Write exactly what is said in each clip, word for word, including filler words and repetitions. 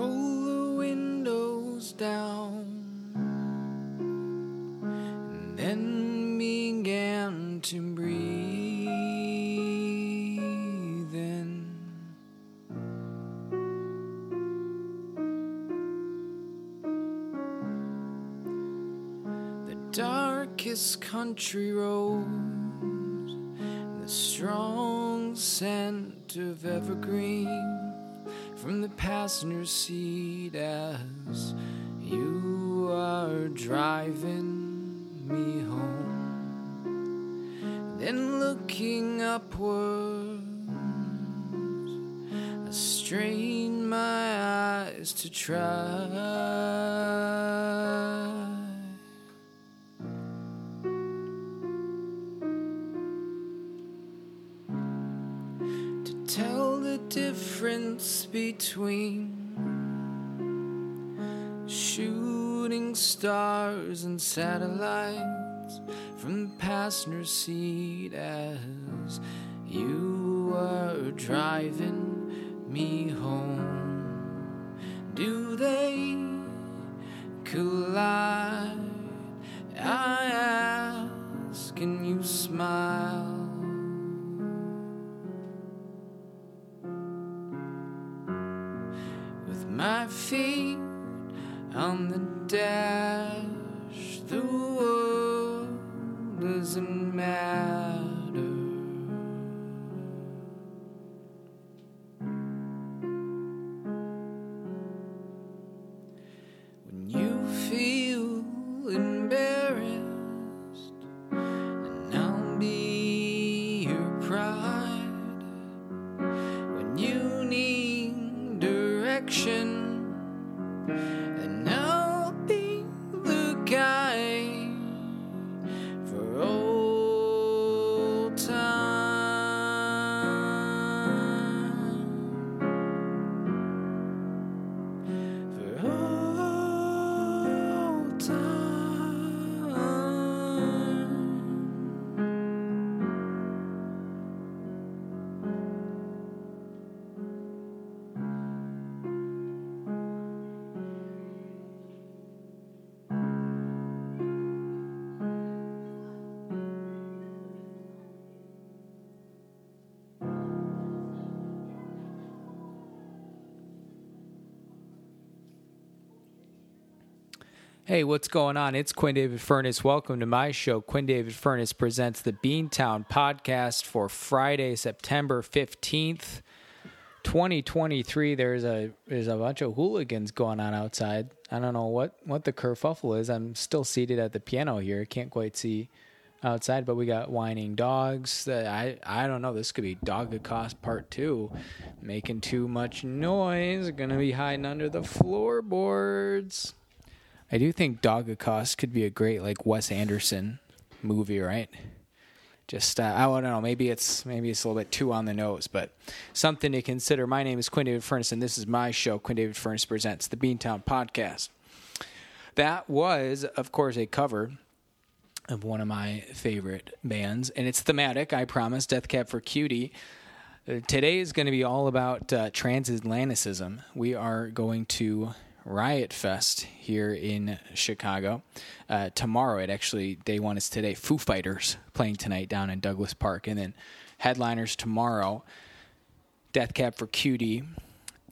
roll the windows down, and then began to breathe in. The darkest country roads, the strong scent of evergreen from the passenger seat as you are driving me home. Then looking upwards, I strain my eyes to try to tell the difference between shooting stars and satellites from the passenger seat as you are driving me home. Do they collide? I ask, and you smile. My feet on the dash, the world doesn't matter. When you feel embarrassed, and I'll be your pride. When you need direction, and I'll be the guy for old time, for old time. Hey, what's going on? It's Quinn David Furnace. Welcome to my show. Quinn David Furnace presents the Beantown Podcast for Friday, September fifteenth, twenty twenty-three. There's a there's a bunch of hooligans going on outside. I don't know what, what the kerfuffle is. I'm still seated at the piano here. Can't quite see outside, but we got whining dogs. I, I don't know. This could be Dog Accost Part two. Making too much noise. Going to be hiding under the floorboards. I do think Dog Accost could be a great, like, Wes Anderson movie, right? Just, uh, I don't know, maybe it's maybe it's a little bit too on the nose, but something to consider. My name is Quinn David Furnace, and this is my show, Quinn David Furnace Presents, the Beantown Podcast. That was, of course, a cover of one of my favorite bands, and it's thematic, I promise, Death Cab for Cutie. Uh, today is going to be all about uh, transatlanticism. We are going to Riot Fest here in Chicago uh, tomorrow. It actually, day one is today. Foo Fighters playing tonight down in Douglas Park, and then headliners tomorrow, Death Cab for Cutie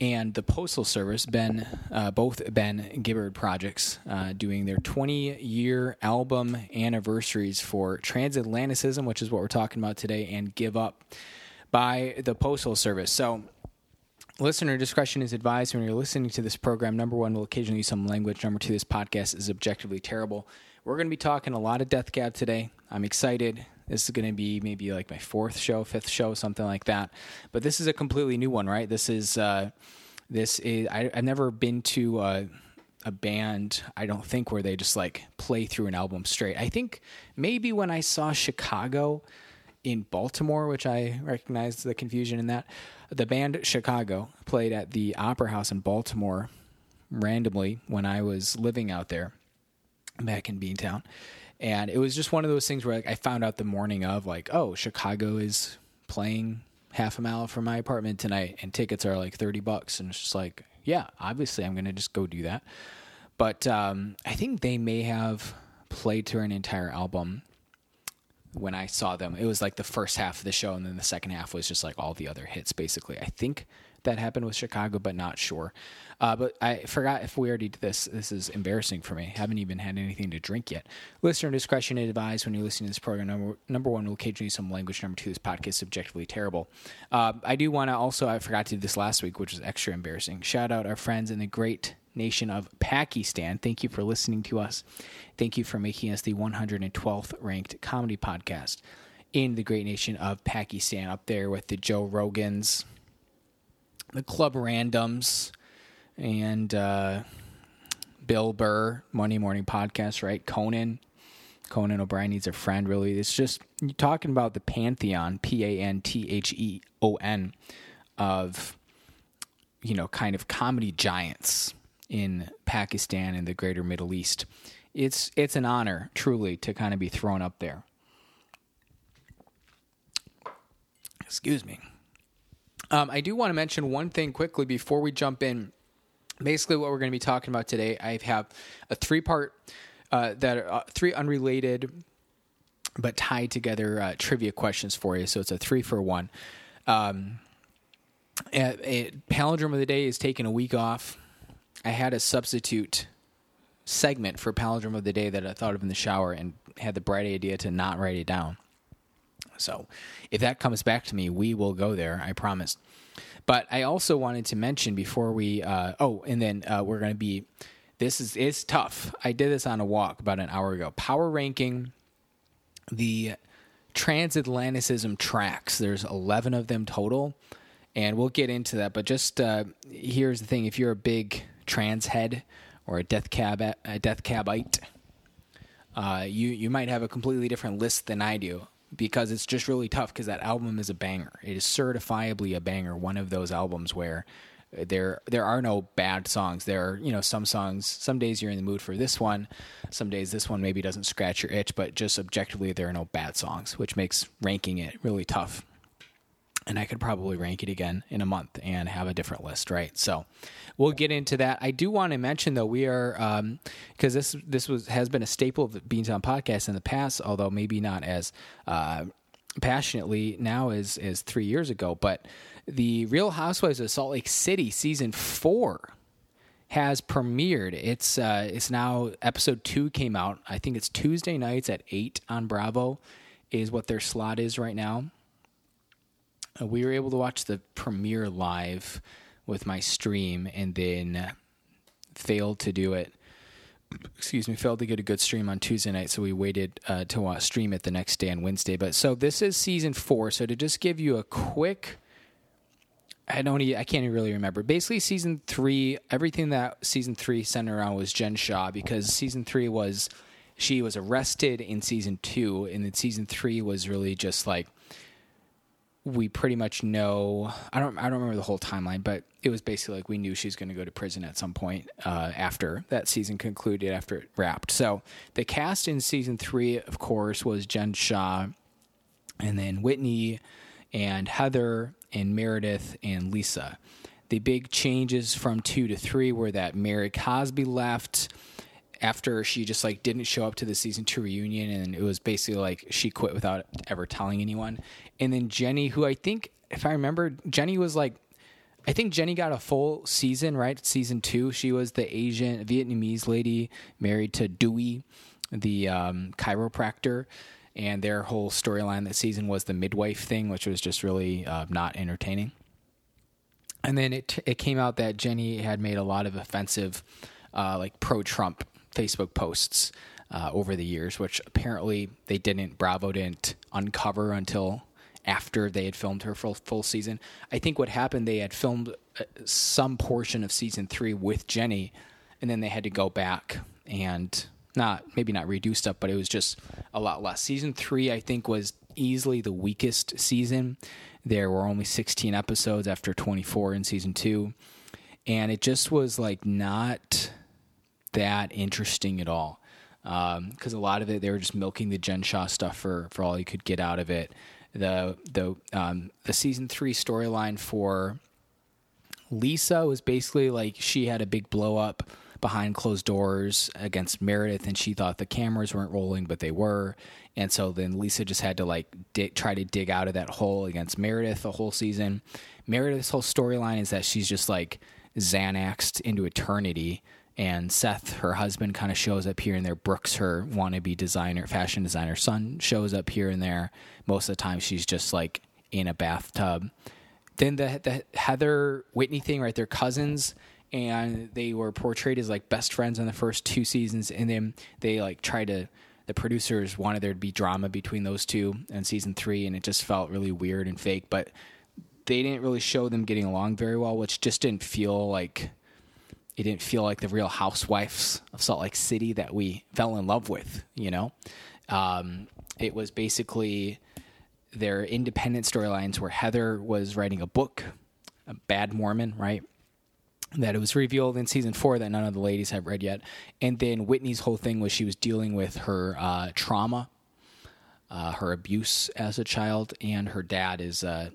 and the Postal Service, Ben, uh, both Ben Gibbard projects, uh, doing their twenty-year album anniversaries for Transatlanticism, which is what we're talking about today, and Give Up by the Postal Service. So, listener discretion is advised when you're listening to this program. Number one, we'll occasionally use some language. Number two, this podcast is objectively terrible. We're going to be talking a lot of Death Cab today. I'm excited. This is going to be maybe like my fourth show, fifth show, something like that. But this is a completely new one, right? This is, uh, this is. I, I've never been to uh, a band, I don't think, where they just like play through an album straight. I think maybe when I saw Chicago in Baltimore, which I recognized the confusion in that, the band Chicago played at the Opera House in Baltimore randomly when I was living out there back in Beantown. And it was just one of those things where, like, I found out the morning of, like, oh, Chicago is playing half a mile from my apartment tonight, and tickets are like thirty bucks. And it's just like, yeah, obviously I'm going to just go do that. But um, I think they may have played through an entire album when I saw them. It was like the first half of the show, and then the second half was just like all the other hits, basically. I think that happened with Chicago, but not sure. Uh, but I forgot if we already did this. This is embarrassing for me. I haven't even had anything to drink yet. Listener discretion is advised when you're listening to this program. Number, number one, we'll occasionally use some language. Number two, this podcast is subjectively terrible. Uh, I do want to also, I forgot to do this last week, which is extra embarrassing. Shout out our friends in the great nation of Pakistan. Thank you for listening to us. Thank you for making us the one hundred twelfth ranked comedy podcast in the great nation of Pakistan, up there with the Joe Rogans, the Club Randoms, and uh, Bill Burr, Monday Morning Podcast, right? Conan. Conan O'Brien Needs a Friend, really. It's just, you're talking about the pantheon, P A N T H E O N, of, you know, kind of comedy giants in Pakistan and the greater Middle East. It's it's an honor, truly, to kind of be thrown up there. Excuse me. Um, I do want to mention one thing quickly before we jump in. Basically, what we're going to be talking about today, I have a three-part, uh, that are, uh, three unrelated but tied together uh, trivia questions for you. So it's a three for one. Um, it, it, Palindrome of the Day is taking a week off. I had a substitute segment for Palindrome of the Day that I thought of in the shower and had the bright idea to not write it down. So if that comes back to me, we will go there, I promise. But I also wanted to mention before we uh, – oh, and then uh, we're going to be – this is it's tough. I did this on a walk about an hour ago. Power ranking the Transatlanticism tracks. There's eleven of them total, and we'll get into that. But just uh, here's the thing. If you're a big trans head or a death cab a death cabite, uh, you, you might have a completely different list than I do, because it's just really tough because that album is a banger. It is certifiably a banger, one of those albums where there there are no bad songs. There are, you know, some songs, some days you're in the mood for this one, some days this one maybe doesn't scratch your itch, but just objectively there are no bad songs, which makes ranking it really tough. And I could probably rank it again in a month and have a different list, right? So we'll get into that. I do want to mention, though, we are, because um, this this was has been a staple of the Beantown Podcast in the past, although maybe not as uh, passionately now as, as three years ago. But The Real Housewives of Salt Lake City Season four has premiered. It's, uh, it's now Episode two came out. I think it's Tuesday nights at eight on Bravo is what their slot is right now. We were able to watch the premiere live with my stream and then failed to do it. Excuse me, failed to get a good stream on Tuesday night, so we waited uh, to watch stream it the next day on Wednesday. But so this is season four. So to just give you a quick, I don't, I can't even really remember. Basically, season three, everything that season three centered around was Jen Shah, because season three was she was arrested in season two, and then season three was really just like, we pretty much know, I don't I don't remember the whole timeline, but it was basically like we knew she was going to go to prison at some point uh, after that season concluded, after it wrapped. So the cast in season three, of course, was Jen Shah, and then Whitney and Heather and Meredith and Lisa. The big changes from two to three were that Mary Cosby left after she just like didn't show up to the season two reunion, and it was basically like she quit without ever telling anyone. And then Jenny, who I think, if I remember, Jenny was like, I think Jenny got a full season, right? Season two, she was the Asian Vietnamese lady married to Dewey, the um, chiropractor, and their whole storyline that season was the midwife thing, which was just really uh, not entertaining. And then it it came out that Jenny had made a lot of offensive, uh, like pro-Trump Facebook posts uh, over the years, which apparently they didn't, Bravo didn't uncover until after they had filmed her full, full season. I think what happened, they had filmed some portion of season three with Jenny, and then they had to go back and not, maybe not redo stuff, but it was just a lot less. Season three, I think, was easily the weakest season. There were only sixteen episodes after twenty-four in season two, and it just was like not that interesting at all, because um, a lot of it they were just milking the Jen Shah stuff for, for all you could get out of it. The the um, the season three storyline for Lisa was basically like she had a big blow up behind closed doors against Meredith, and she thought the cameras weren't rolling, but they were. And so then Lisa just had to like dig, try to dig out of that hole against Meredith the whole season. Meredith's whole storyline is that she's just like Xanaxed into eternity, and Seth, her husband, kind of shows up here and there. Brooks, her wannabe designer, fashion designer son, shows up here and there. Most of the time she's just like in a bathtub. Then the, the Heather Whitney thing, right? They're cousins, and they were portrayed as like best friends in the first two seasons, and then they like tried to, the producers wanted there to be drama between those two in season three, and it just felt really weird and fake. But they didn't really show them getting along very well, which just didn't feel like, it didn't feel like the Real Housewives of Salt Lake City that we fell in love with, you know? Um, it was basically their independent storylines where Heather was writing a book, a Bad Mormon, right? That it was revealed in season four that none of the ladies have read yet. And then Whitney's whole thing was she was dealing with her uh, trauma, uh, her abuse as a child, and her dad is uh,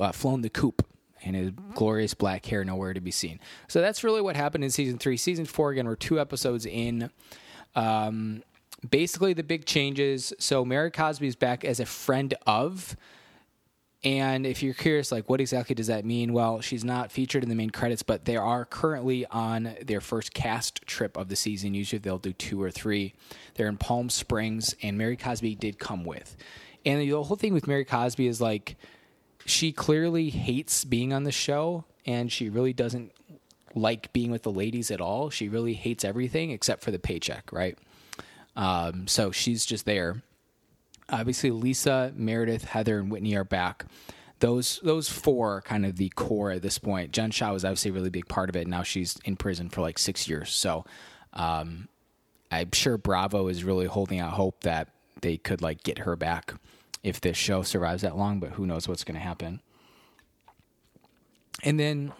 uh, flown the coop, and his glorious black hair nowhere to be seen. So that's really what happened in season three. Season four, again, we're two episodes in. Um, basically, the big changes. So Mary Cosby's back as a friend of. And if you're curious, like, what exactly does that mean? Well, she's not featured in the main credits, but they are currently on their first cast trip of the season. Usually they'll do two or three. They're in Palm Springs, and Mary Cosby did come with. And the whole thing with Mary Cosby is, like, she clearly hates being on the show, and she really doesn't like being with the ladies at all. She really hates everything except for the paycheck, right? Um, so she's just there. Obviously, Lisa, Meredith, Heather, and Whitney are back. Those those four are kind of the core at this point. Jen Shah was obviously a really big part of it. Now she's in prison for like six years. So um, I'm sure Bravo is really holding out hope that they could like get her back if this show survives that long, but who knows what's going to happen. And then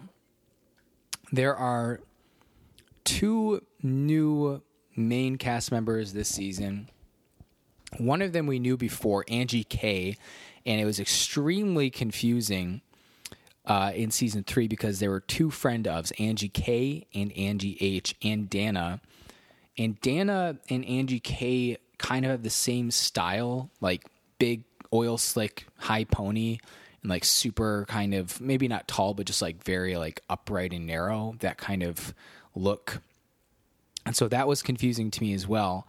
there are two new main cast members this season. One of them we knew before, Angie K, and it was extremely confusing uh, in season three because there were two friend ofs, Angie K and Angie H, and Dana. And Dana and Angie K kind of have the same style, like big, oil slick, high pony, and like super kind of, maybe not tall, but just like very like upright and narrow, that kind of look. And so that was confusing to me as well.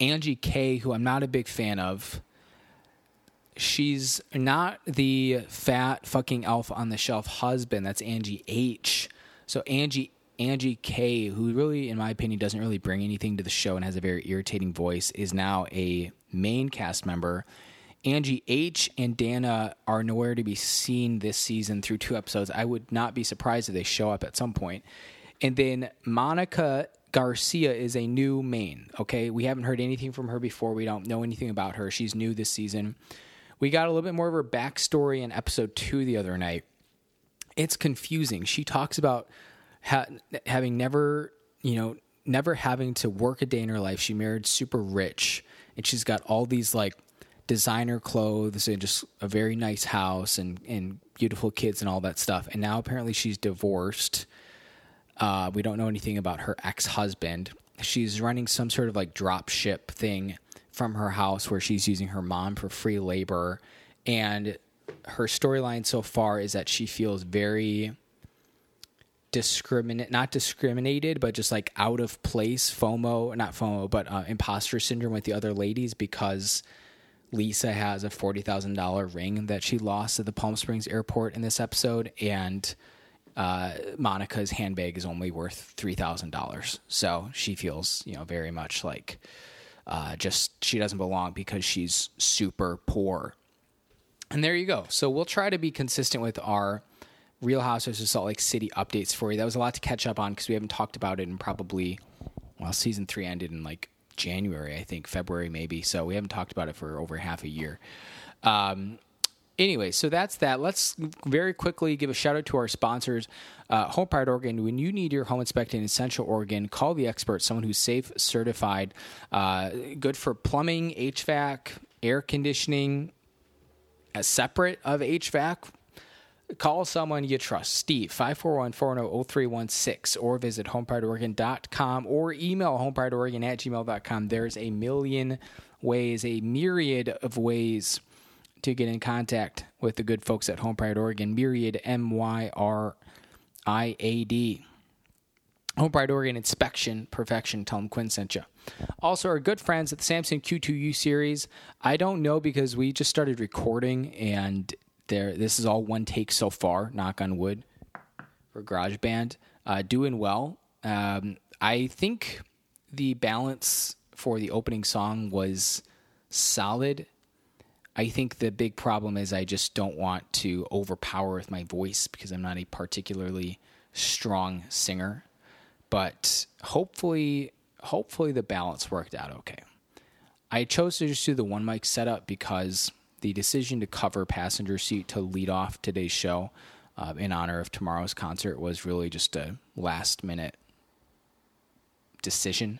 Angie K, who I'm not a big fan of, she's not the fat fucking elf on the shelf husband. That's Angie H. So Angie Angie K, who really, in my opinion, doesn't really bring anything to the show and has a very irritating voice, is now a main cast member. Angie H and Dana are nowhere to be seen this season through two episodes. I would not be surprised if they show up at some point. And then Monica Garcia is a new main, okay? We haven't heard anything from her before. We don't know anything about her. She's new this season. We got a little bit more of her backstory in episode two the other night. It's confusing. She talks about ha- having never, you know, never having to work a day in her life. She married super rich, and she's got all these, like, designer clothes and just a very nice house and, and beautiful kids and all that stuff. And now apparently she's divorced. Uh, we don't know anything about her ex-husband. She's running some sort of like drop ship thing from her house where she's using her mom for free labor. And her storyline so far is that she feels very discriminate, not discriminated, but just like out of place, FOMO, not FOMO, but uh, imposter syndrome with the other ladies because Lisa has a forty thousand dollars ring that she lost at the Palm Springs airport in this episode. And Uh, Monica's handbag is only worth three thousand dollars. So she feels, you know, very much like uh, just she doesn't belong because she's super poor. And there you go. So we'll try to be consistent with our Real Housewives of Salt Lake City updates for you. That was a lot to catch up on because we haven't talked about it in probably, well, season three ended in like January, I think, February maybe. So we haven't talked about it for over half a year. Um Anyway, so that's that. Let's very quickly give a shout-out to our sponsors, uh, Home Pride Oregon. When you need your home inspected in Central Oregon, call the expert, someone who's safe, certified, uh, good for plumbing, H V A C, air conditioning, a separate of H V A C, Call someone you trust, Steve, five four one, four one zero, zero three one six, or visit home pride oregon dot com or email home pride oregon at gmail dot com. There's a million ways, a myriad of ways to get in contact with the good folks at Home Pride Oregon. Myriad, M Y R I A D. Home Pride Oregon Inspection Perfection. Tell them Quinn sent you. Also, our good friends at the Samson Q two U series. I don't know because we just started recording and there, this is all one take so far, knock on wood, for GarageBand. Uh, doing well. Um, I think the balance for the opening song was solid. I think the big problem is I just don't want to overpower with my voice because I'm not a particularly strong singer. But hopefully, hopefully the balance worked out okay. I chose to just do the one mic setup because the decision to cover Passenger Seat to lead off today's show uh, in honor of tomorrow's concert was really just a last-minute decision.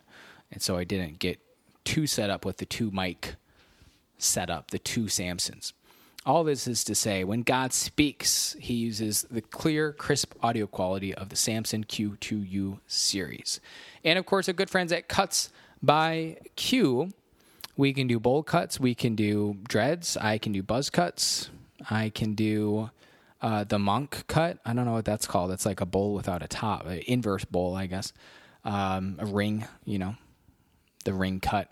And so I didn't get too set up with the two-mic setup, the two Samsons. All this is to say, when God speaks, he uses the clear, crisp audio quality of the Samson Q two U series. And, of course, our good friends at Cuts by Q. We can do bowl cuts. We can do dreads. I can do buzz cuts. I can do uh, the monk cut. I don't know what that's called. It's like a bowl without a top, an inverse bowl, I guess. Um, a ring, you know, the ring cut.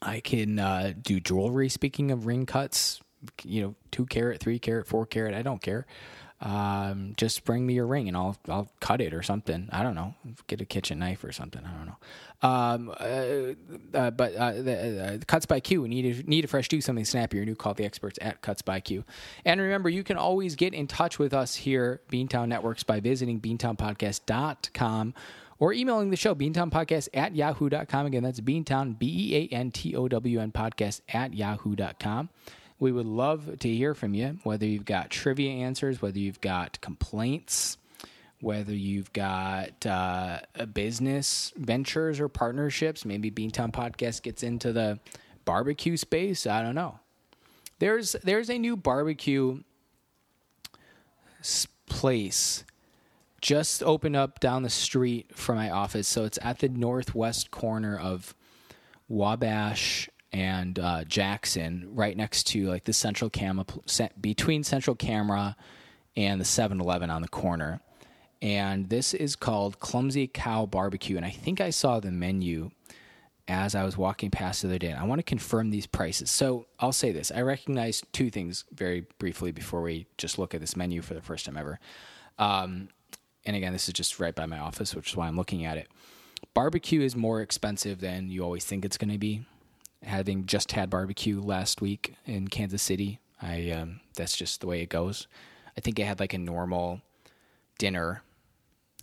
I can uh, do jewelry. Speaking of ring cuts, you know, two carat, three carat, four carat. I don't care. Um, just bring me your ring and I'll I'll cut it or something. I don't know. Get a kitchen knife or something. I don't know. Um, uh, uh, but uh, the, uh, Cuts by Q. Need a, need a fresh do something snappier. New call the experts at Cuts by Q. And remember, you can always get in touch with us here, Beantown Networks, by visiting beantown podcast dot com. Or emailing the show, beantown podcast at yahoo dot com. Again, that's Beantown, B E A N T O W N, podcast at yahoo dot com. We would love to hear from you, whether you've got trivia answers, whether you've got complaints, whether you've got uh, a business ventures or partnerships. Maybe Beantown Podcast gets into the barbecue space. I don't know. There's, there's a new barbecue place just opened up down the street from my office. So it's at the northwest corner of Wabash and uh, Jackson, right next to like the Central Camera, between Central Camera and the seven eleven on the corner. And this is called Clumsy Cow Barbecue. And I think I saw the menu as I was walking past the other day. And I want to confirm these prices. So I'll say this. I recognize two things very briefly before we just look at this menu for the first time ever. Um, And again, this is just right by my office, which is why I'm looking at it. Barbecue is more expensive than you always think it's going to be. Having just had barbecue last week in Kansas City, I um, that's just the way it goes. I think I had like a normal dinner.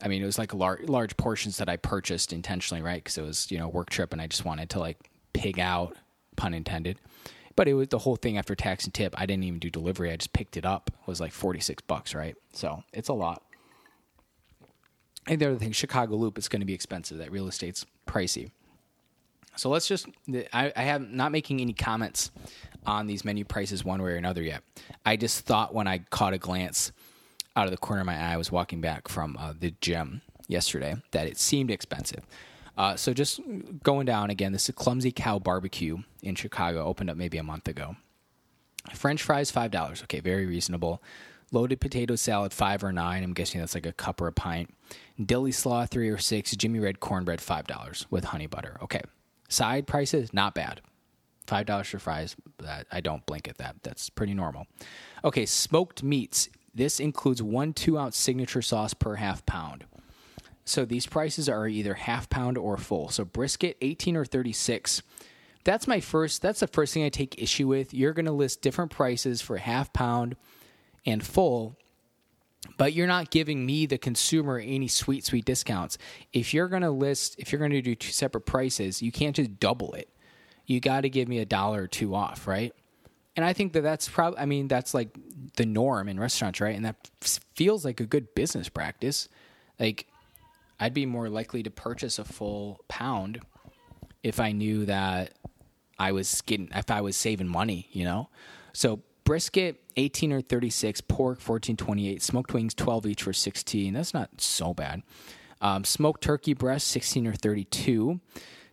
I mean, it was like lar- large portions that I purchased intentionally, right? Because it was, you know, a work trip and I just wanted to like pig out, pun intended. But it was the whole thing after tax and tip. I didn't even do delivery. I just picked it up. It was like forty-six bucks, right? So it's a lot. And the other thing, Chicago Loop, it's going to be expensive. That real estate's pricey. So let's just, I, I am not making any comments on these menu prices one way or another yet. I just thought when I caught a glance out of the corner of my eye, I was walking back from uh, the gym yesterday, that it seemed expensive. Uh, so just going down again, this is Clumsy Cow Barbecue in Chicago, opened up maybe a month ago. French fries, five dollars. Okay, very reasonable. Loaded potato salad, five or nine. I'm guessing that's like a cup or a pint. Dilly slaw, three or six. Jimmy Red cornbread, five dollars with honey butter. Okay, side prices not bad. Five dollars for fries. That I don't blink at that. That's pretty normal. Okay, smoked meats. This includes one two ounce signature sauce per half pound. So these prices are either half pound or full. So brisket, eighteen or thirty-six. That's my first. That's the first thing I take issue with. You're going to list different prices for half pound and full, but you're not giving me, the consumer, any sweet, sweet discounts. If you're going to list, if you're going to do two separate prices, you can't just double it. You got to give me a dollar or two off, right? And I think that that's probably, I mean, that's like the norm in restaurants, right? And that feels like a good business practice. Like, I'd be more likely to purchase a full pound if I knew that I was getting, if I was saving money, you know? So brisket, eighteen or thirty-six, pork, fourteen twenty-eight, smoked wings, twelve each for sixteen. That's not so bad. Um, smoked turkey breast, sixteen or thirty-two.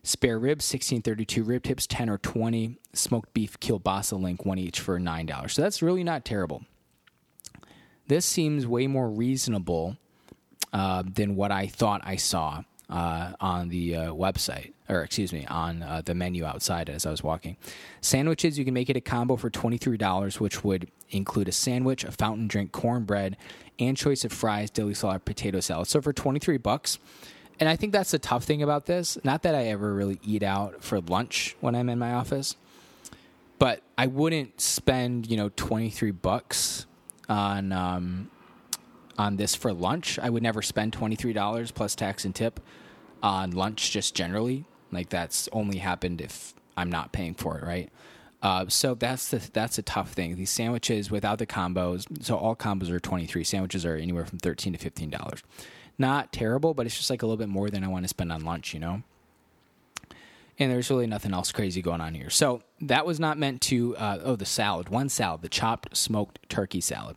Spare ribs, sixteen thirty-two. Rib tips, ten or twenty. Smoked beef kielbasa link, one each for nine dollars. So that's really not terrible. This seems way more reasonable uh, than what I thought I saw uh, on the uh, website, or excuse me, on uh, the menu outside as I was walking. Sandwiches, you can make it a combo for twenty-three dollars, which would include a sandwich, a fountain drink, cornbread, and choice of fries, deli salad, potato salad. So for twenty-three bucks, and I think that's the tough thing about this, not that I ever really eat out for lunch when I'm in my office, but I wouldn't spend, you know, twenty-three bucks on um, on this for lunch. I would never spend twenty-three dollars plus tax and tip on lunch just generally. Like, that's only happened if I'm not paying for it, right? Uh, so that's the, that's a tough thing. These sandwiches without the combos, so all combos are twenty-three. Sandwiches are anywhere from thirteen to fifteen dollars. Not terrible, but it's just like a little bit more than I want to spend on lunch, you know? And there's really nothing else crazy going on here. So that was not meant to, uh, oh, the salad, one salad, the chopped smoked turkey salad.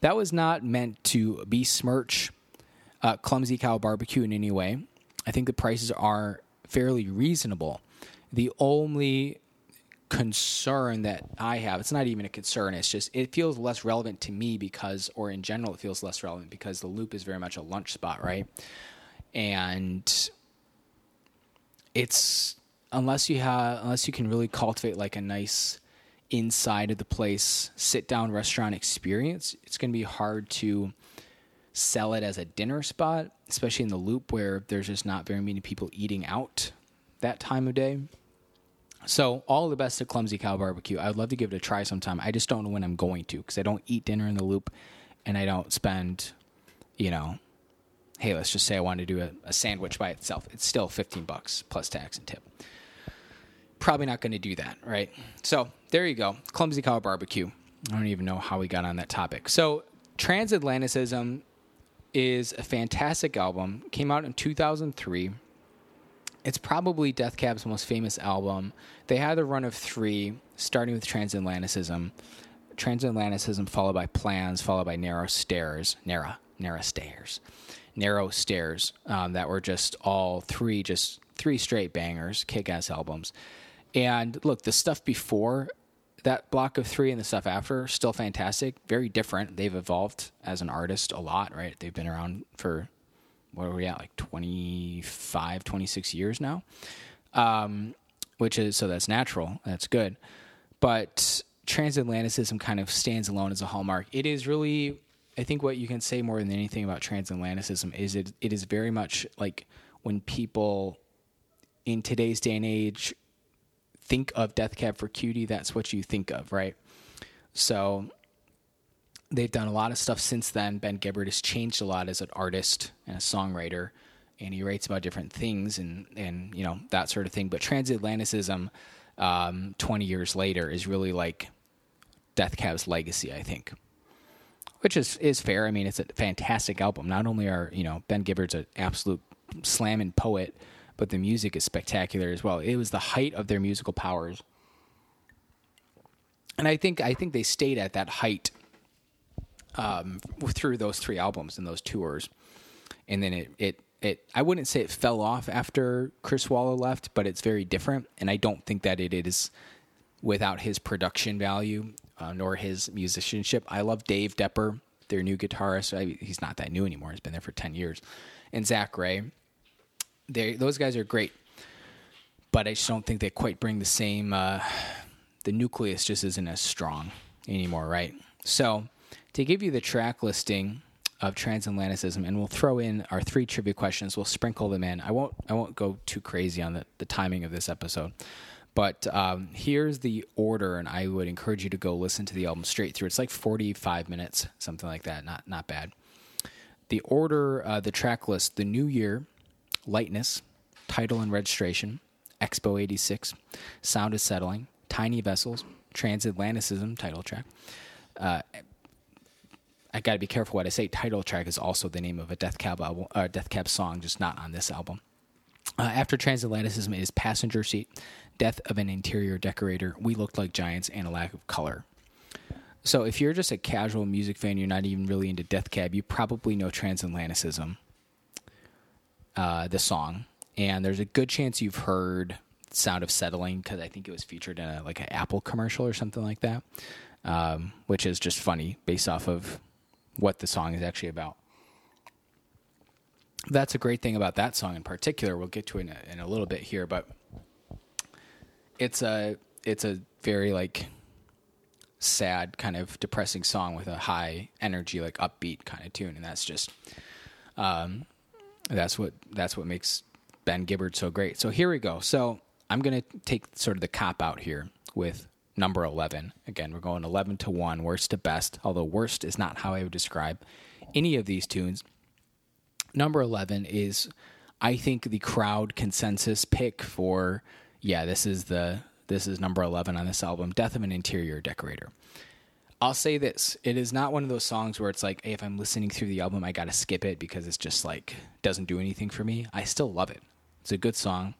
That was not meant to besmirch uh, Clumsy Cow Barbecue in any way. I think the prices are fairly reasonable. The only concern that I have, it's not even a concern, it's just it feels less relevant to me because, or in general, it feels less relevant because the Loop is very much a lunch spot, right? And it's... Unless you have, unless you can really cultivate like a nice inside of the place sit down restaurant experience, it's going to be hard to sell it as a dinner spot, especially in the Loop where there's just not very many people eating out that time of day. So all the best to Clumsy Cow Barbecue. I would love to give it a try sometime. I just don't know when I'm going to because I don't eat dinner in the Loop, and I don't spend, you know, hey, let's just say I wanted to do a, a sandwich by itself. It's still fifteen bucks plus tax and tip. Probably not going to do that, right? So there you go, Clumsy Cow Barbecue. I don't even know how we got on that topic. So Transatlanticism is a fantastic album. Came out in two thousand three. It's probably Death Cab's most famous album. They had a run of three, starting with Transatlanticism. Transatlanticism followed by Plans, followed by Narrow Stairs. Narrow, Narrow Stairs. Narrow Stairs, um, that were just all three, just three straight bangers, kick-ass albums. And look, the stuff before that block of three and the stuff after, still fantastic, very different. They've evolved as an artist a lot, right? They've been around for, what are we at, like twenty-five, twenty-six years now, um, which is, so that's natural, that's good. But Transatlanticism kind of stands alone as a hallmark. It is really... I think what you can say more than anything about Transatlanticism is it it is very much like when people in today's day and age think of Death Cab for Cutie, that's what you think of, right? So they've done a lot of stuff since then. Ben Gibbard has changed a lot as an artist and a songwriter, and he writes about different things and, and you know, that sort of thing. But Transatlanticism um, twenty years later is really like Death Cab's legacy, I think. Which is, is fair. I mean, it's a fantastic album. Not only are, you know, Ben Gibbard's an absolute slamming poet, but the music is spectacular as well. It was the height of their musical powers. And I think I think they stayed at that height um, through those three albums and those tours. And then it, it, it, I wouldn't say it fell off after Chris Walla left, but it's very different. And I don't think that it is without his production value. Uh, nor his musicianship. I love Dave Depper, their new guitarist. I, he's not that new anymore. He's been there for ten years. And Zach Ray. They, those guys are great. But I just don't think they quite bring the same... Uh, the nucleus just isn't as strong anymore, right? So, to give you the track listing of Transatlanticism, and we'll throw in our three trivia questions. We'll sprinkle them in. I won't I won't go too crazy on the, the timing of this episode. But um, here's the order, and I would encourage you to go listen to the album straight through. It's like forty-five minutes, something like that. Not not bad. The order, uh, the track list, The New Year, Lightness, Title and Registration, Expo eighty-six, Sound is Settling, Tiny Vessels, Transatlanticism, title track. Uh, I got to be careful what I say. Title track is also the name of a Death Cab album, uh, Death Cab song, just not on this album. Uh, after Transatlanticism is Passenger Seat, Death of an Interior Decorator, We Looked Like Giants, and A Lack of Color. So if you're just a casual music fan, you're not even really into Death Cab, you probably know Transatlanticism, uh, the song. And there's a good chance you've heard Sound of Settling, because I think it was featured in a, like an Apple commercial or something like that, um, which is just funny based off of what the song is actually about. That's a great thing about that song in particular. We'll get to it in a, in a little bit here, but it's a it's a very like sad kind of depressing song with a high energy, like upbeat kind of tune, and that's just um, that's what that's what makes Ben Gibbard so great. So here we go. So I'm gonna take sort of the cop out here with number eleven. Again, we're going eleven to one, worst to best. Although worst is not how I would describe any of these tunes. Number eleven is, I think, the crowd consensus pick for, yeah, this is the this is number eleven on this album, Death of an Interior Decorator. I'll say this. It is not one of those songs where it's like, hey, if I'm listening through the album, I got to skip it because it's just like doesn't do anything for me. I still love it. It's a good song,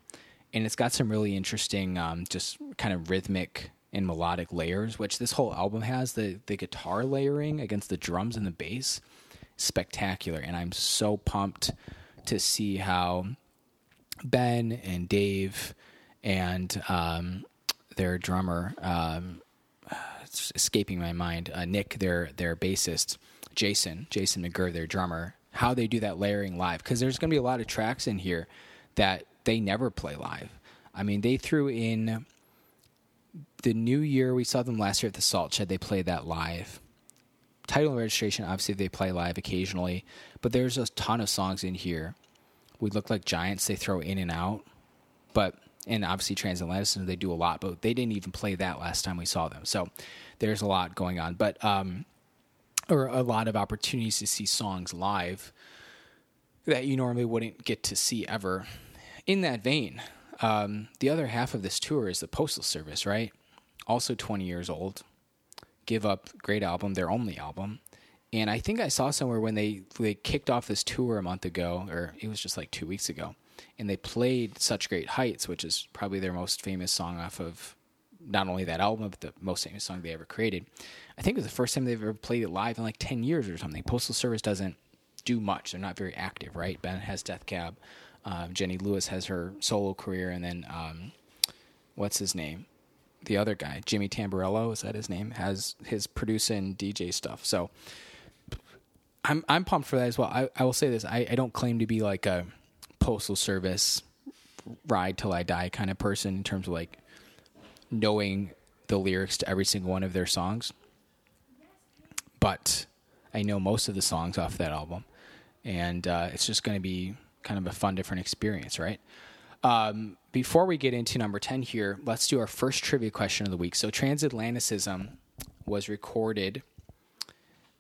and it's got some really interesting um, just kind of rhythmic and melodic layers, which this whole album has. The, the guitar layering against the drums and the bass, spectacular. And I'm so pumped to see how Ben and Dave and um their drummer, um it's escaping my mind, uh, Nick, their their bassist, Jason Jason McGerr, their drummer, how they do that layering live, because there's gonna be a lot of tracks in here that they never play live. I mean, they threw in the new year, we saw them last year at the Salt Shed, they played that live. Title and Registration, obviously, they play live occasionally, but there's a ton of songs in here. We Look Like Giants, they throw in and out, but and obviously Transatlanticism, they do a lot, but they didn't even play that last time we saw them. So there's a lot going on, but um, or a lot of opportunities to see songs live that you normally wouldn't get to see ever. In that vein, um, the other half of this tour is the Postal Service, right? Also twenty years old. Give Up, great album, their only album. And I think I saw somewhere when they, they kicked off this tour a month ago, or it was just like two weeks ago, and they played Such Great Heights, which is probably their most famous song off of not only that album, but the most famous song they ever created. I think it was the first time they've ever played it live in like ten years or something. Postal Service doesn't do much. They're not very active, right? Ben has Death Cab. Um, Jenny Lewis has her solo career. And then um, what's his name? The other guy, Jimmy Tamborello, is that his name, has his producing D J stuff. So I'm I'm pumped for that as well. I, I will say this. I, I don't claim to be like a Postal Service ride till I die kind of person in terms of like knowing the lyrics to every single one of their songs. But I know most of the songs off that album. And uh, it's just going to be kind of a fun, different experience, right? Um, before we get into number ten here, let's do our first trivia question of the week. So Transatlanticism was recorded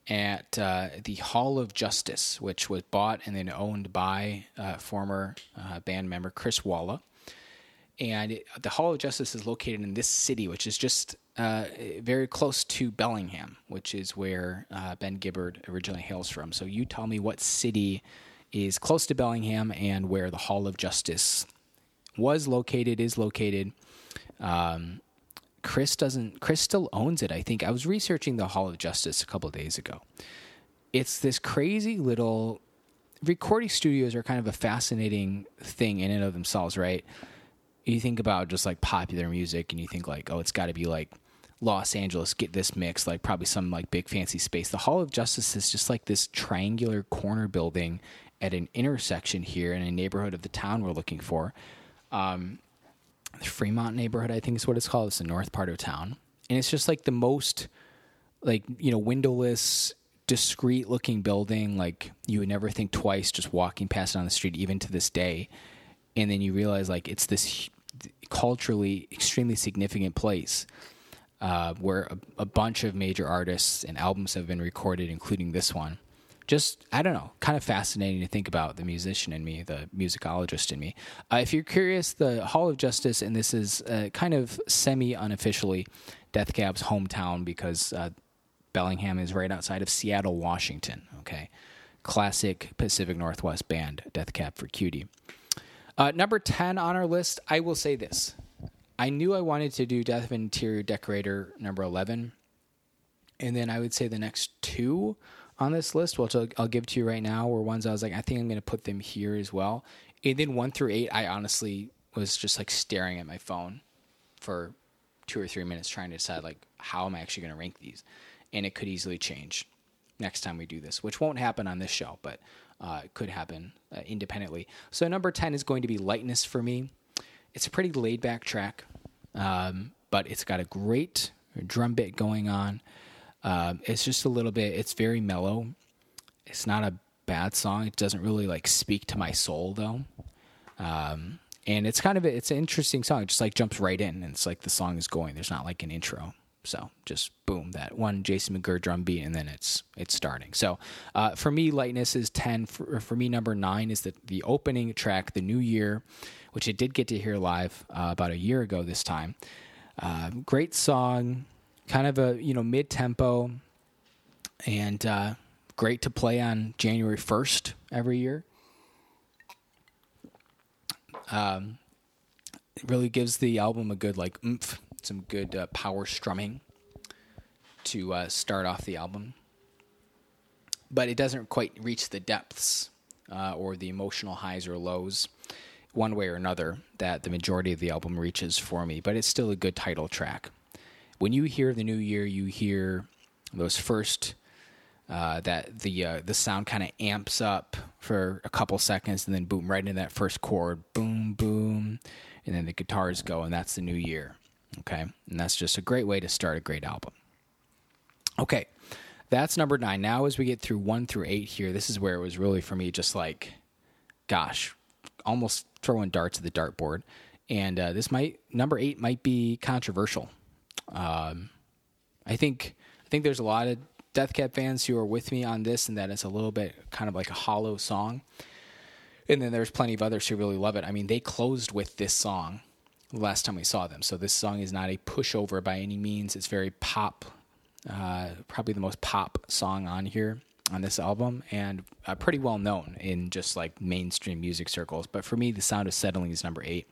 at uh, the Hall of Justice, which was bought and then owned by uh, former uh, band member Chris Walla. And it, the Hall of Justice is located in this city, which is just uh, very close to Bellingham, which is where uh, Ben Gibbard originally hails from. So you tell me what city is close to Bellingham and where the Hall of Justice was located, is located. Um, Chris doesn't, Chris still owns it, I think. I was researching the Hall of Justice a couple of days ago. It's this crazy little, recording studios are kind of a fascinating thing in and of themselves, right? You think about just like popular music and you think like, oh, it's got to be like Los Angeles, get this mix, like probably some like big fancy space. The Hall of Justice is just like this triangular corner building at an intersection here in a neighborhood of the town we're looking for. Um, the Fremont neighborhood, I think is what it's called. It's the north part of town. And it's just like the most like, you know, windowless, discreet looking building. Like you would never think twice just walking past it on the street, even to this day. And then you realize like it's this culturally extremely significant place uh, where a, a bunch of major artists and albums have been recorded, including this one. Just, I don't know, kind of fascinating to think about, the musician in me, the musicologist in me. Uh, if you're curious, the Hall of Justice, and this is uh, kind of semi-unofficially Death Cab's hometown because uh, Bellingham is right outside of Seattle, Washington. Okay, classic Pacific Northwest band, Death Cab for Cutie. Uh, number ten on our list, I will say this. I knew I wanted to do Death of an Interior Decorator number eleven. And then I would say the next two on this list, which I'll, I'll give to you right now, were ones I was like, I think I'm going to put them here as well. And then one through eight, I honestly was just like staring at my phone for two or three minutes trying to decide like, how am I actually going to rank these? And it could easily change next time we do this, which won't happen on this show, but uh, it could happen uh, independently. So number ten is going to be Lightness for me. It's a pretty laid back track, um, but it's got a great drum bit going on. Um, it's just a little bit, it's very mellow. It's not a bad song. It doesn't really like speak to my soul though. Um, and it's kind of, a, it's an interesting song. It just like jumps right in and it's like the song is going, there's not like an intro. So just boom, that one Jason McGerr drum beat, and then it's it's starting. So uh, for me, Lightness is ten. For, for me, number nine is the, the opening track, The New Year, which I did get to hear live uh, about a year ago this time. Uh, great song, kind of a you know mid-tempo, and uh, great to play on January first every year. Um, it really gives the album a good like oomph. Some good uh, power strumming to uh, start off the album, but it doesn't quite reach the depths uh, or the emotional highs or lows one way or another that the majority of the album reaches for me, but it's still a good title track. When you hear The New Year, you hear those first uh, that the uh, the sound kind of amps up for a couple seconds and then boom, right into that first chord, boom, boom, and then the guitars go, and that's The New Year. Okay, and that's just a great way to start a great album. Okay, that's number nine. Now as we get through one through eight here, this is where it was really for me just like, gosh, almost throwing darts at the dartboard. And uh, this might, number eight might be controversial. Um, I think I think there's a lot of Death Cab fans who are with me on this and that it's a little bit kind of like a hollow song. And then there's plenty of others who really love it. I mean, they closed with this song last time we saw them. So this song is not a pushover by any means. It's very pop, uh, probably the most pop song on here on this album, and uh, pretty well known in just like mainstream music circles. But for me, The Sound of Settling is number eight.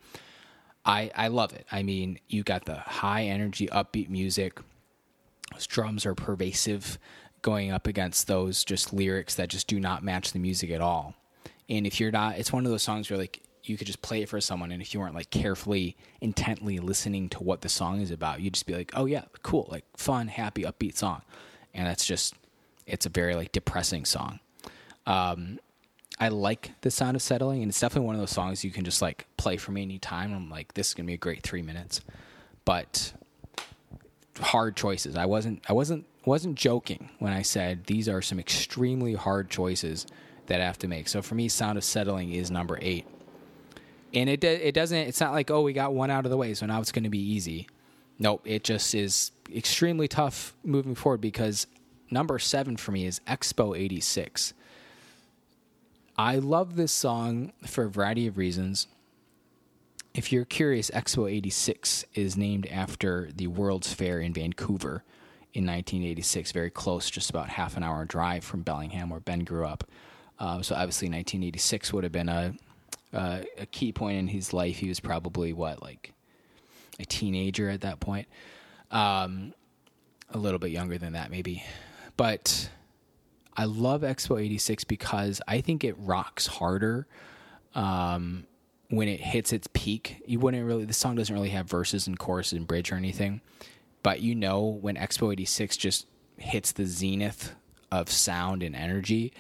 I, I love it. I mean, you got the high energy, upbeat music. Those drums are pervasive, going up against those just lyrics that just do not match the music at all. And if you're not, it's one of those songs where like, you could just play it for someone, and if you weren't like carefully, intently listening to what the song is about, you'd just be like, oh yeah, cool, like fun, happy, upbeat song. And that's just, it's a very like depressing song. Um, I like The Sound of Settling, and it's definitely one of those songs you can just like play from any time. I'm like, this is going to be a great three minutes, but hard choices. I wasn't, I wasn't, wasn't joking when I said, these are some extremely hard choices that I have to make. So for me, Sound of Settling is number eight. And it it doesn't, it's not like, oh, we got one out of the way, so now it's going to be easy. Nope, it just is extremely tough moving forward, because number seven for me is Expo eighty-six. I love this song for a variety of reasons. If you're curious, Expo eighty-six is named after the World's Fair in Vancouver in nineteen eighty-six, very close, just about half an hour drive from Bellingham where Ben grew up. Uh, so obviously nineteen eighty-six would have been a... Uh, a key point in his life. He was probably what, like a teenager at that point, um, a little bit younger than that maybe. But I love Expo eighty-six because I think it rocks harder um, when it hits its peak. You wouldn't really, the song doesn't really have verses and chorus and bridge or anything, but you know when Expo eighty-six just hits the zenith of sound and energy,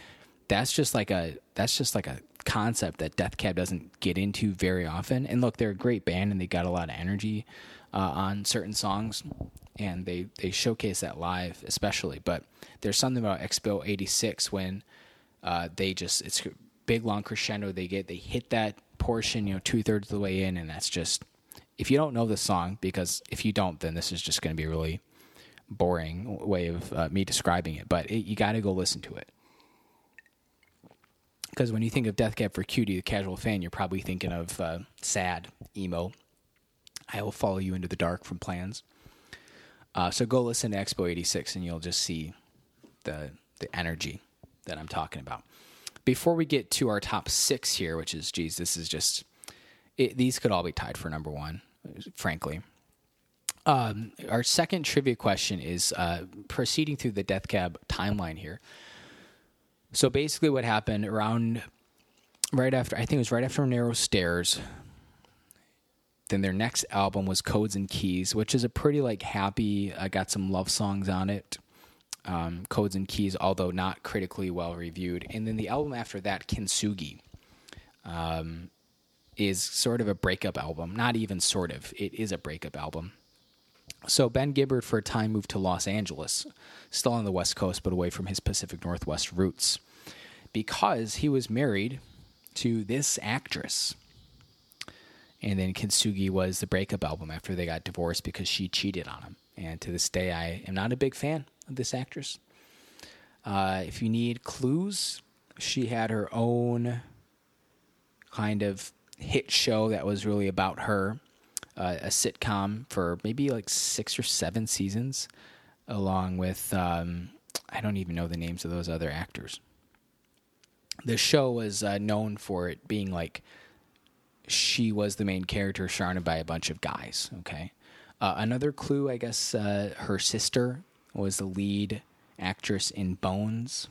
that's just like a that's just like a concept that Death Cab doesn't get into very often. And look, they're a great band and they got a lot of energy uh, on certain songs, and they they showcase that live especially. But there's something about Expo eighty-six when uh, they just, it's a big long crescendo. They get they hit that portion, you know, two thirds of the way in, and that's just, if you don't know the song, because if you don't, then this is just going to be a really boring way of uh, me describing it. But it, you got to go listen to it. Because when you think of Death Cab for Cutie, the casual fan, you're probably thinking of uh, sad, emo, I Will Follow You Into the Dark from Plans. Uh, so go listen to Expo eighty-six and you'll just see the the energy that I'm talking about. Before we get to our top six here, which is, geez, this is just, it, these could all be tied for number one, frankly. Um, our second trivia question is uh, proceeding through the Death Cab timeline here. So basically what happened around right after, I think it was right after Narrow Stairs, then their next album was Codes and Keys, which is a pretty like happy, uh, got some love songs on it. Um, Codes and Keys, although not critically well reviewed. And then the album after that, Kintsugi, um, is sort of a breakup album. Not even sort of, it is a breakup album. So Ben Gibbard for a time moved to Los Angeles, still on the West Coast, but away from his Pacific Northwest roots, because he was married to this actress. And then Kintsugi was the breakup album after they got divorced because she cheated on him. And to this day, I am not a big fan of this actress. Uh, if you need clues, she had her own kind of hit show that was really about her. Uh, a sitcom for maybe like six or seven seasons, along with, um, I don't even know the names of those other actors. The show was uh, known for it being like she was the main character surrounded by a bunch of guys, okay? Uh, another clue, I guess, uh, her sister was the lead actress in Bones,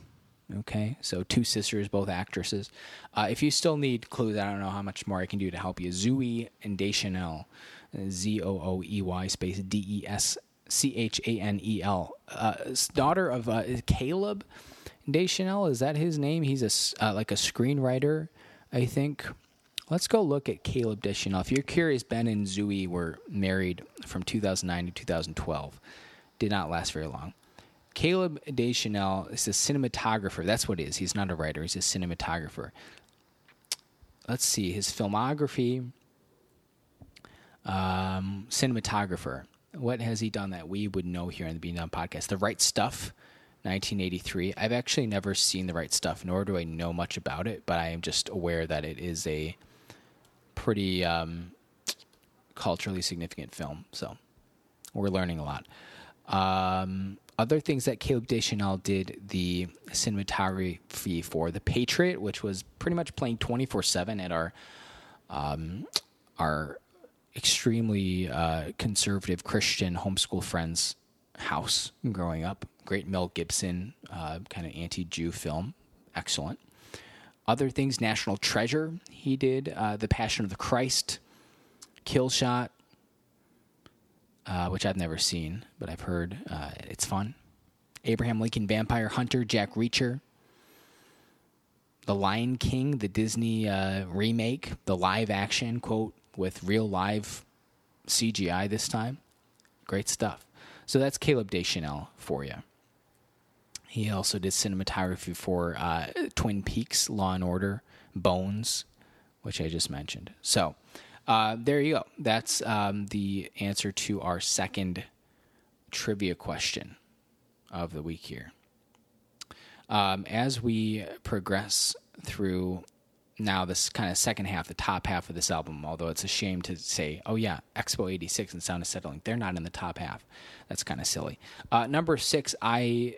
okay? So two sisters, both actresses. Uh, if you still need clues, I don't know how much more I can do to help you. Zooey and Deschanel, Z O O E Y space D E S C H A N E L. Uh, daughter of uh, Caleb Deschanel, is that his name? He's a, uh, like a screenwriter, I think. Let's go look at Caleb Deschanel. If you're curious, Ben and Zooey were married from two thousand nine to two thousand twelve. Did not last very long. Caleb Deschanel is a cinematographer. That's what it is. He's not a writer. He's a cinematographer. Let's see. His filmography, um, cinematographer. What has he done that we would know here on the Beantown Podcast? The Right Stuff, nineteen eighty-three. I've actually never seen The Right Stuff, nor do I know much about it, but I am just aware that it is a pretty um, culturally significant film. So we're learning a lot. Um, other things that Caleb Deschanel did the cinematography for, The Patriot, which was pretty much playing twenty-four seven at our um, our extremely uh, conservative Christian homeschool friend's house growing up. Great Mel Gibson uh, kind of anti-Jew film. Excellent. Other things, National Treasure he did, uh, The Passion of the Christ, Kill Shot, Uh, which I've never seen, but I've heard uh, it's fun. Abraham Lincoln Vampire Hunter, Jack Reacher. The Lion King, the Disney uh, remake, the live action, quote, with real live C G I this time. Great stuff. So that's Caleb Deschanel for you. He also did cinematography for uh, Twin Peaks, Law and Order, Bones, which I just mentioned. So... Uh, there you go. That's um, the answer to our second trivia question of the week here. Um, as we progress through now this kind of second half, the top half of this album, although it's a shame to say, oh yeah, Expo eighty-six and Sound of Settling, they're not in the top half. That's kind of silly. Uh, number six, I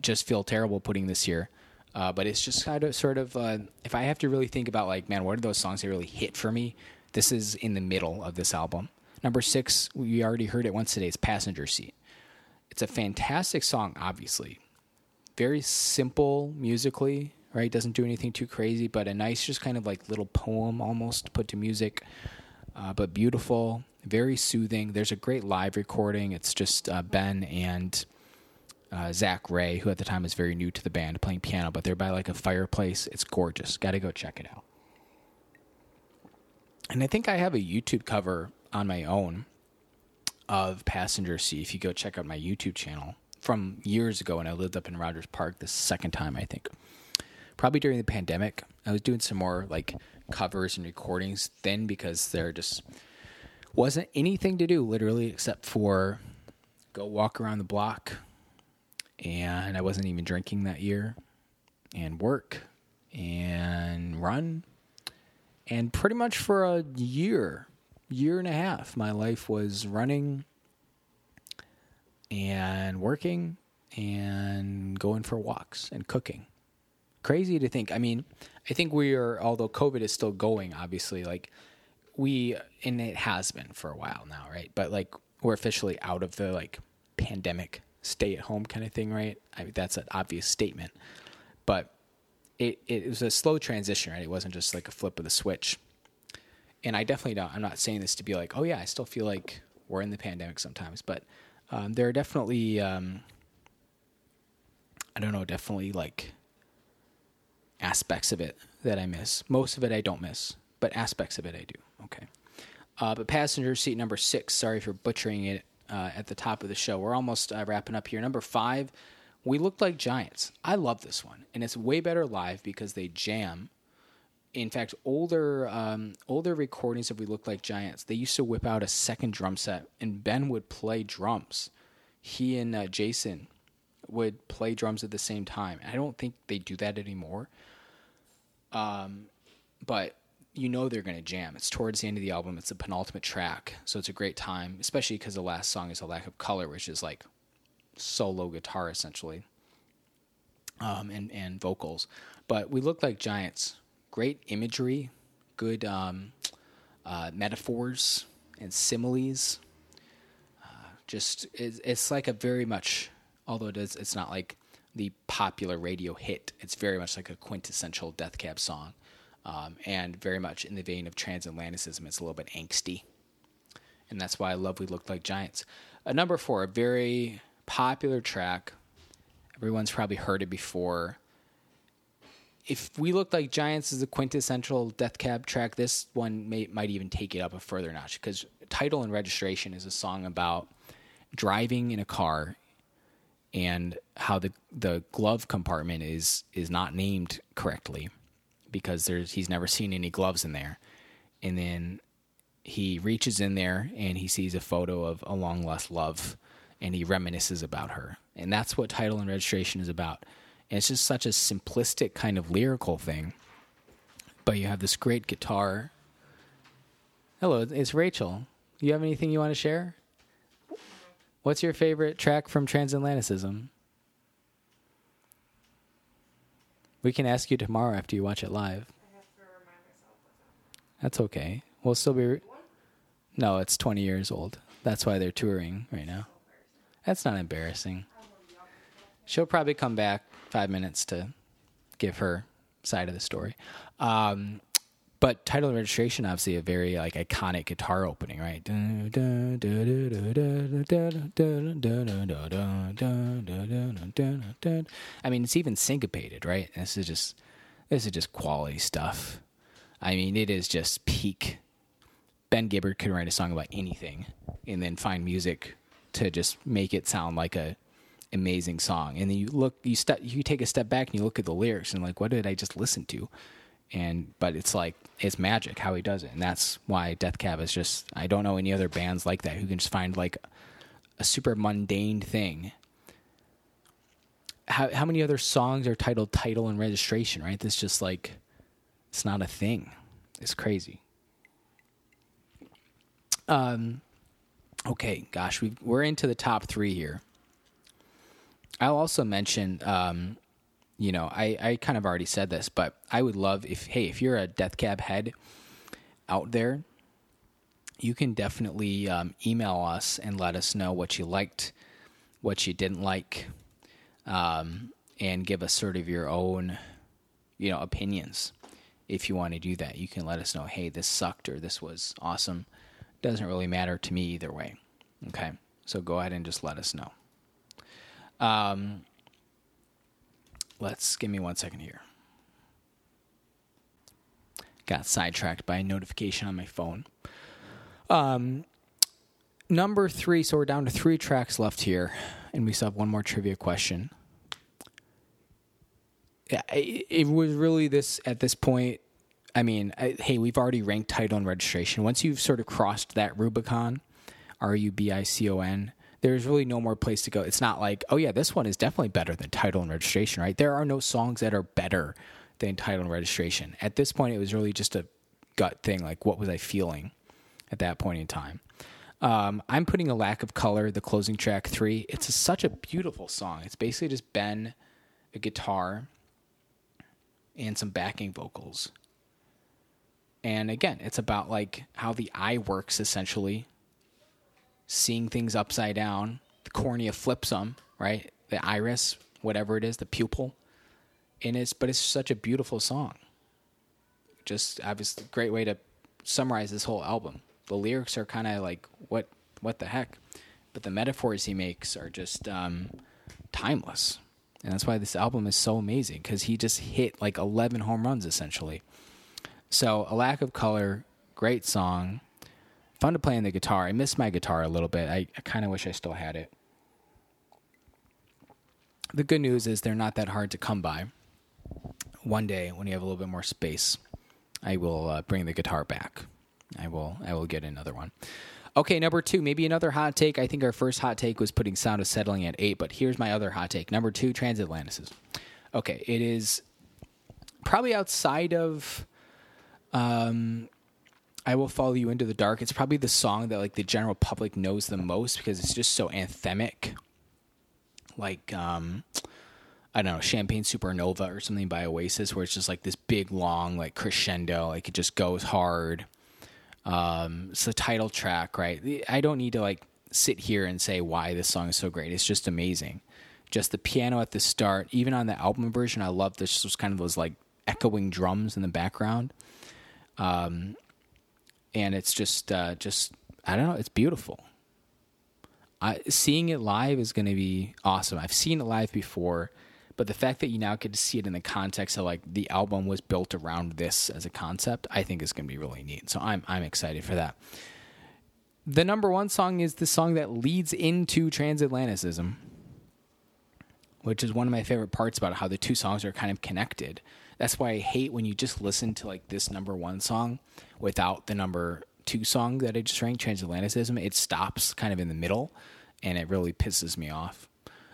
just feel terrible putting this here. Uh, but it's just kind of sort of, uh, if I have to really think about, like, man, what are those songs that really hit for me? This is in the middle of this album. Number six, we already heard it once today, it's Passenger Seat. It's a fantastic song, obviously. Very simple musically, right? Doesn't do anything too crazy, but a nice just kind of like little poem almost put to music, uh, but beautiful, very soothing. There's a great live recording. It's just uh, Ben and... Uh, Zach Ray, who at the time was very new to the band, playing piano, but they're by like a fireplace. It's gorgeous. Got to go check it out. And I think I have a YouTube cover on my own of Passenger Seat. If you go check out my YouTube channel from years ago when I lived up in Rogers Park, the second time, I think. Probably during the pandemic. I was doing some more like covers and recordings then because there just wasn't anything to do literally except for go walk around the block. And I wasn't even drinking that year, and work, and run, and pretty much for a year, year and a half, my life was running, and working, and going for walks, and cooking. Crazy to think. I mean, I think we are, although COVID is still going, obviously, like, we, and it has been for a while now, right? But, like, we're officially out of the like pandemic stay at home kind of thing, right? I mean, that's an obvious statement, but it, it was a slow transition, right? It wasn't just like a flip of the switch. And I definitely don't, I'm not saying this to be like, oh yeah, I still feel like we're in the pandemic sometimes, but um, there are definitely, um, I don't know, definitely like aspects of it that I miss. Most of it I don't miss, but aspects of it I do. Okay. Uh, but passenger seat number six, sorry for butchering it uh, at the top of the show. We're almost uh, wrapping up here. Number five, we looked like giants. I love this one, and it's way better live because they jam. In fact, older um, older recordings of We Looked Like Giants, they used to whip out a second drum set, and Ben would play drums. He and uh, Jason would play drums at the same time. I don't think they do that anymore. Um, but you know they're going to jam. It's towards the end of the album. It's the penultimate track, so it's a great time, especially because the last song is A Lack of Color, which is like solo guitar essentially um, and, and vocals. But We Looked Like Giants. Great imagery, good um, uh, metaphors and similes. Uh, just it's, it's like a very much, although it is, it's not like the popular radio hit. It's very much like a quintessential Death Cab song, um, and very much in the vein of Transatlanticism. It's a little bit angsty, and that's why I love We Looked Like Giants. Uh, number four, a very popular track. Everyone's probably heard it before. If We Looked Like Giants is a quintessential Death Cab track, this one may, might even take it up a further notch, because Title and Registration is a song about driving in a car and how the the glove compartment is is not named correctly because there's he's never seen any gloves in there. And then he reaches in there and he sees a photo of a long lost love, and he reminisces about her. And that's what Title and Registration is about. And it's just such a simplistic kind of lyrical thing. But you have this great guitar. Hello, it's Rachel. You have anything you want to share? What's your favorite track from Transatlanticism? We can ask you tomorrow after you watch it live. I have to remind myself of that. That's okay. We'll still be... Re- no, it's twenty years old. That's why they're touring right now. That's not embarrassing. She'll probably come back five minutes to give her side of the story. Um, but Title and Registration, obviously, a very like iconic guitar opening, right? I mean, it's even syncopated, right? This is just this is just quality stuff. I mean, it is just peak. Ben Gibbard could write a song about anything and then find music to just make it sound like a amazing song. And then you look, you step, you take a step back and you look at the lyrics and like, what did I just listen to? And, but it's like, it's magic how he does it. And that's why Death Cab is just, I don't know any other bands like that who can just find like a super mundane thing. How, how many other songs are titled Title and Registration, right? That's just like, it's not a thing. It's crazy. Um, okay. Gosh, we we're into the top three here. I'll also mention, um, you know, I, I kind of already said this, but I would love if, hey, if you're a Death Cab head out there, you can definitely um, email us and let us know what you liked, what you didn't like, um, and give us sort of your own, you know, opinions. If you want to do that, you can let us know, hey, this sucked or this was awesome. Doesn't really matter to me either way. Okay. So go ahead and just let us know. Um, let's give me one second here. Got sidetracked by a notification on my phone. Um, number three. So we're down to three tracks left here, and we still have one more trivia question. Yeah, it, it was really this at this point. I mean, I, hey, we've already ranked Title and Registration. Once you've sort of crossed that Rubicon, R U B I C O N. There's really no more place to go. It's not like, oh, yeah, this one is definitely better than Title and Registration, right? There are no songs that are better than Title and Registration. At this point, it was really just a gut thing, like what was I feeling at that point in time? Um, I'm putting A Lack of Color, the closing track, three. It's a, such a beautiful song. It's basically just Ben, a guitar, and some backing vocals. And again, it's about like how the eye works essentially. seeing things upside down. The cornea flips them, right? The iris, whatever it is, the pupil. And it's, but it's such a beautiful song. Just obviously a great way to summarize this whole album. The lyrics are kind of like, what what the heck? But the metaphors he makes are just um, timeless. And that's why this album is so amazing, because he just hit like eleven home runs, essentially. So A Lack of Color, great song. Fun to play on the guitar. I miss my guitar a little bit. I, I kind of wish I still had it. The good news is they're not that hard to come by. One day, when you have a little bit more space, I will uh, bring the guitar back. I will I will get another one. Okay, number two, maybe another hot take. I think our first hot take was putting Sound of Settling at eight, but here's my other hot take. Number two, Transatlanticism. Okay, it is probably outside of um, I Will Follow You Into the Dark. It's probably the song that like the general public knows the most because it's just so anthemic. Like, um, I don't know, Champagne Supernova or something by Oasis, where it's just like this big, long, like crescendo. Like it just goes hard. Um, it's the title track, right? I don't need to like sit here and say why this song is so great. It's just amazing. Just the piano at the start, even on the album version, I love this. Just kind of those like echoing drums in the background. Um, and it's just, uh, just, I don't know. It's beautiful. I, seeing it live is going to be awesome. I've seen it live before, but the fact that you now get to see it in the context of like the album was built around this as a concept, I think is going to be really neat. So I'm I'm excited for that. The number one song is the song that leads into Transatlanticism, which is one of my favorite parts about how the two songs are kind of connected. That's why I hate when you just listen to like this number one song without the number two song that I just ranked, Transatlanticism. It stops kind of in the middle, and it really pisses me off.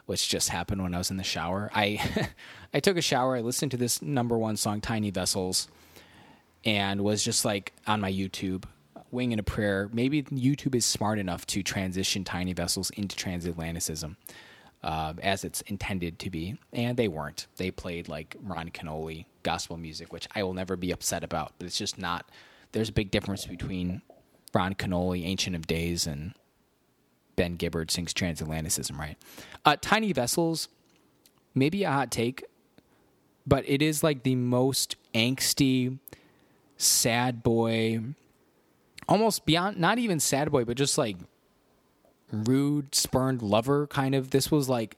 Which just happened when I was in the shower. I I took a shower. I listened to this number one song, Tiny Vessels, and was just like on my YouTube, winging a prayer. Maybe YouTube is smart enough to transition Tiny Vessels into Transatlanticism uh, as it's intended to be. And they weren't. They played like Ron Canoli gospel music, which I will never be upset about. But it's just not. There's a big difference between Ron Canoli, Ancient of Days, and Ben Gibbard sings Transatlanticism, right? Uh, Tiny Vessels, maybe a hot take, but it is like the most angsty, sad boy, almost beyond, not even sad boy, but just like rude, spurned lover kind of. This was like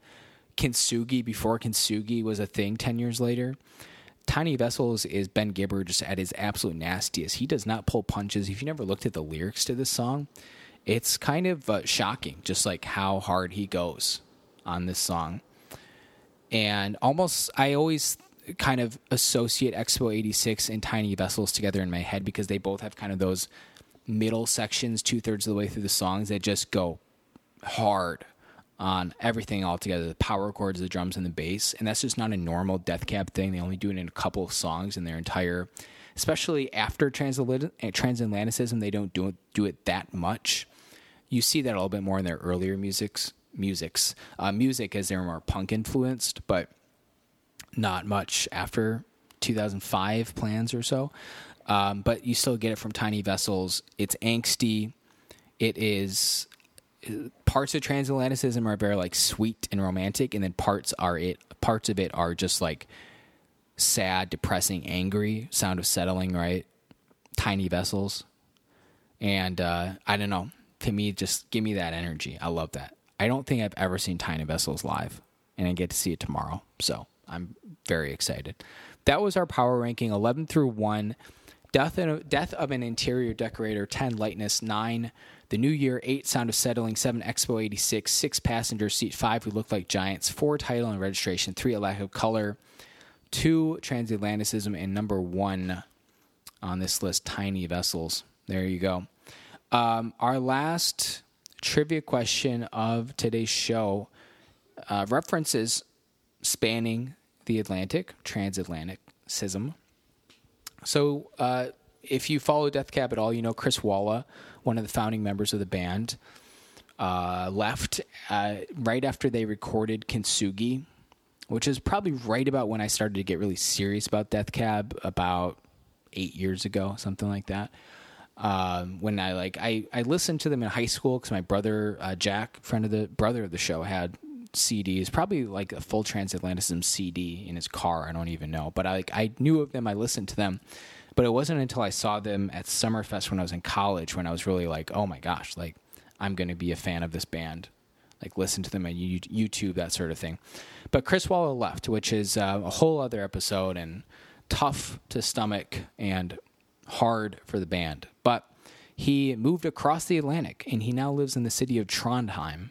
Kintsugi before Kintsugi was a thing ten years later. Tiny Vessels is Ben Gibbard just at his absolute nastiest. He does not pull punches. If you never looked at the lyrics to this song, it's kind of uh, shocking, just like how hard he goes on this song. And almost, I always kind of associate Expo eighty-six and Tiny Vessels together in my head because they both have kind of those middle sections, two-thirds of the way through the songs that just go hard on everything altogether, the power chords, the drums, and the bass. And that's just not a normal Death Cab thing. They only do it in a couple of songs in their entire, especially after Transatl- Transatlanticism, they don't do it, do it that much. You see that a little bit more in their earlier musics, musics, uh, music as they're more punk influenced, but not much after two thousand five Plans or so. Um, but you still get it from Tiny Vessels. It's angsty. It is parts of Transatlanticism are very like sweet and romantic, and then parts are it. Parts of it are just like sad, depressing, angry. Sound of Settling, right? Tiny Vessels, and uh, I don't know. To me, just give me that energy. I love that. I don't think I've ever seen Tiny Vessels live, and I get to see it tomorrow. So I'm very excited. That was our power ranking, eleven through one. Death, in, Death of an Interior Decorator, ten. Lightness, nine. The New Year, eight. Sound of Settling, seven. Expo eighty-six, six. Passenger Seat, five. We Look Like Giants, four. Title and Registration, three. A Lack of Color, two. Transatlanticism, and number one on this list, Tiny Vessels. There you go. Um, our last trivia question of today's show uh, references spanning the Atlantic, transatlanticism. So uh, if you follow Death Cab at all, you know Chris Walla, one of the founding members of the band, uh, left uh, right after they recorded Kintsugi, which is probably right about when I started to get really serious about Death Cab, about eight years ago, something like that. Um, when I like, I, I listened to them in high school because my brother, uh, Jack, friend of the brother of the show, had C Ds, probably like a full Transatlanticism C D in his car. I don't even know, but I, like, I knew of them. I listened to them, but it wasn't until I saw them at Summerfest when I was in college, when I was really like, oh my gosh, like I'm going to be a fan of this band. Like listen to them on YouTube, that sort of thing. But Chris Walla left, which is uh, a whole other episode and tough to stomach and hard for the band. But he moved across the Atlantic, and he now lives in the city of Trondheim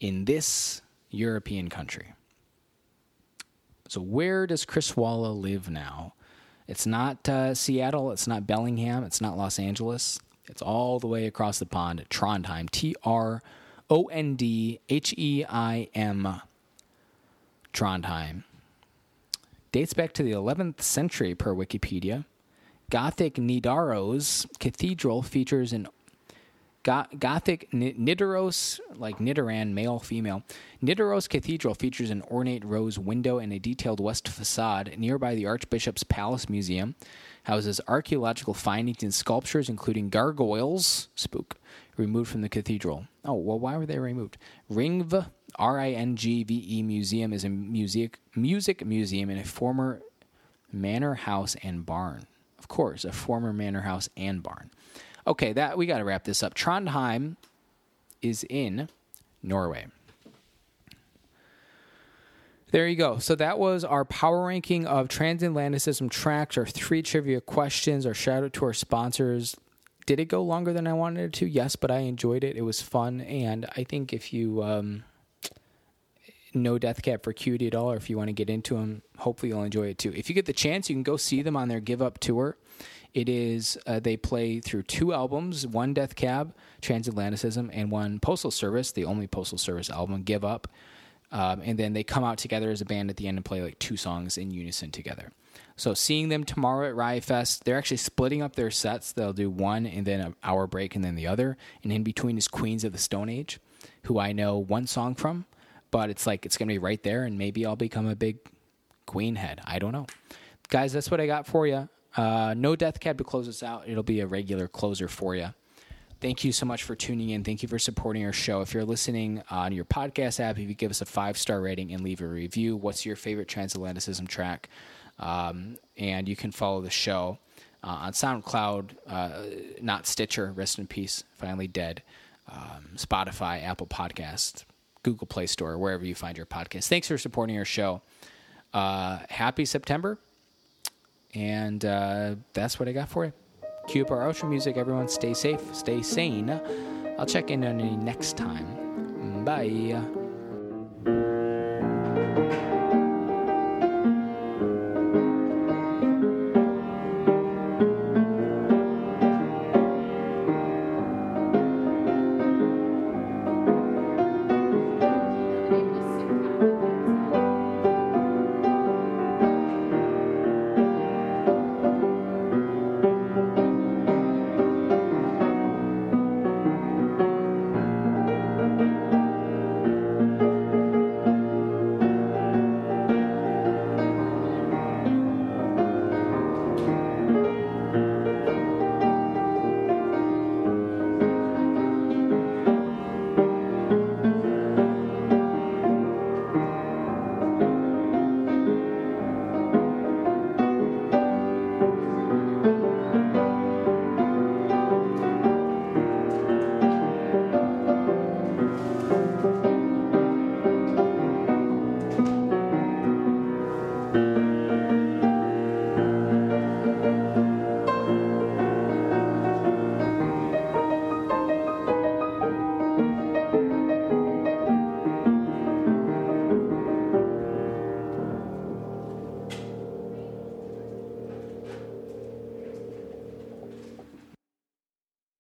in this European country. So where does Chris Walla live now? It's not uh, Seattle. It's not Bellingham. It's not Los Angeles. It's all the way across the pond at Trondheim, T R O N D H E I M, Trondheim. Dates back to the eleventh century per Wikipedia. Gothic Nidaros Cathedral features an go- Gothic Nidaros, like Nidaran, male, female. Nidaros Cathedral features an ornate rose window and a detailed west facade. Nearby, the Archbishop's Palace Museum houses archaeological findings and sculptures, including gargoyles, spook, removed from the cathedral. Oh, well, why were they removed? Ringve, R I N G V E Museum is a music, music museum in a former manor house and barn. Of course, a former manor house and barn. Okay, that we got to wrap this up. Trondheim is in Norway. There you go. So that was our power ranking of Transatlanticism tracks, our three trivia questions, our shout out to our sponsors. Did it go longer than I wanted it to? Yes, but I enjoyed it. It was fun, and I think if you um, know Death Cab for Cutie at all, or if you want to get into them, hopefully you'll enjoy it too. If you get the chance, you can go see them on their Give Up tour. It is uh, they play through two albums, one Death Cab, Transatlanticism, and one Postal Service, the only Postal Service album, Give Up. Um, and then they come out together as a band at the end and play like two songs in unison together. So seeing them tomorrow at Riot Fest, they're actually splitting up their sets. They'll do one and then an hour break and then the other. And in between is Queens of the Stone Age, who I know one song from. But it's like, it's going to be right there, and maybe I'll become a big Queen head. I don't know. Guys, that's what I got for you. Uh, no Death Cab to close us out. It'll be a regular closer for you. Thank you so much for tuning in. Thank you for supporting our show. If you're listening on your podcast app, if you give us a five-star rating and leave a review, what's your favorite Transatlanticism track? Um, and you can follow the show uh, on SoundCloud, uh, not Stitcher, rest in peace, finally dead, um, Spotify, Apple Podcasts, Google Play Store, wherever you find your podcast. Thanks for supporting our show. Uh, happy September. And uh, that's what I got for you. Cue up our outro music, everyone. Stay safe, stay sane. I'll check in on you next time. Bye.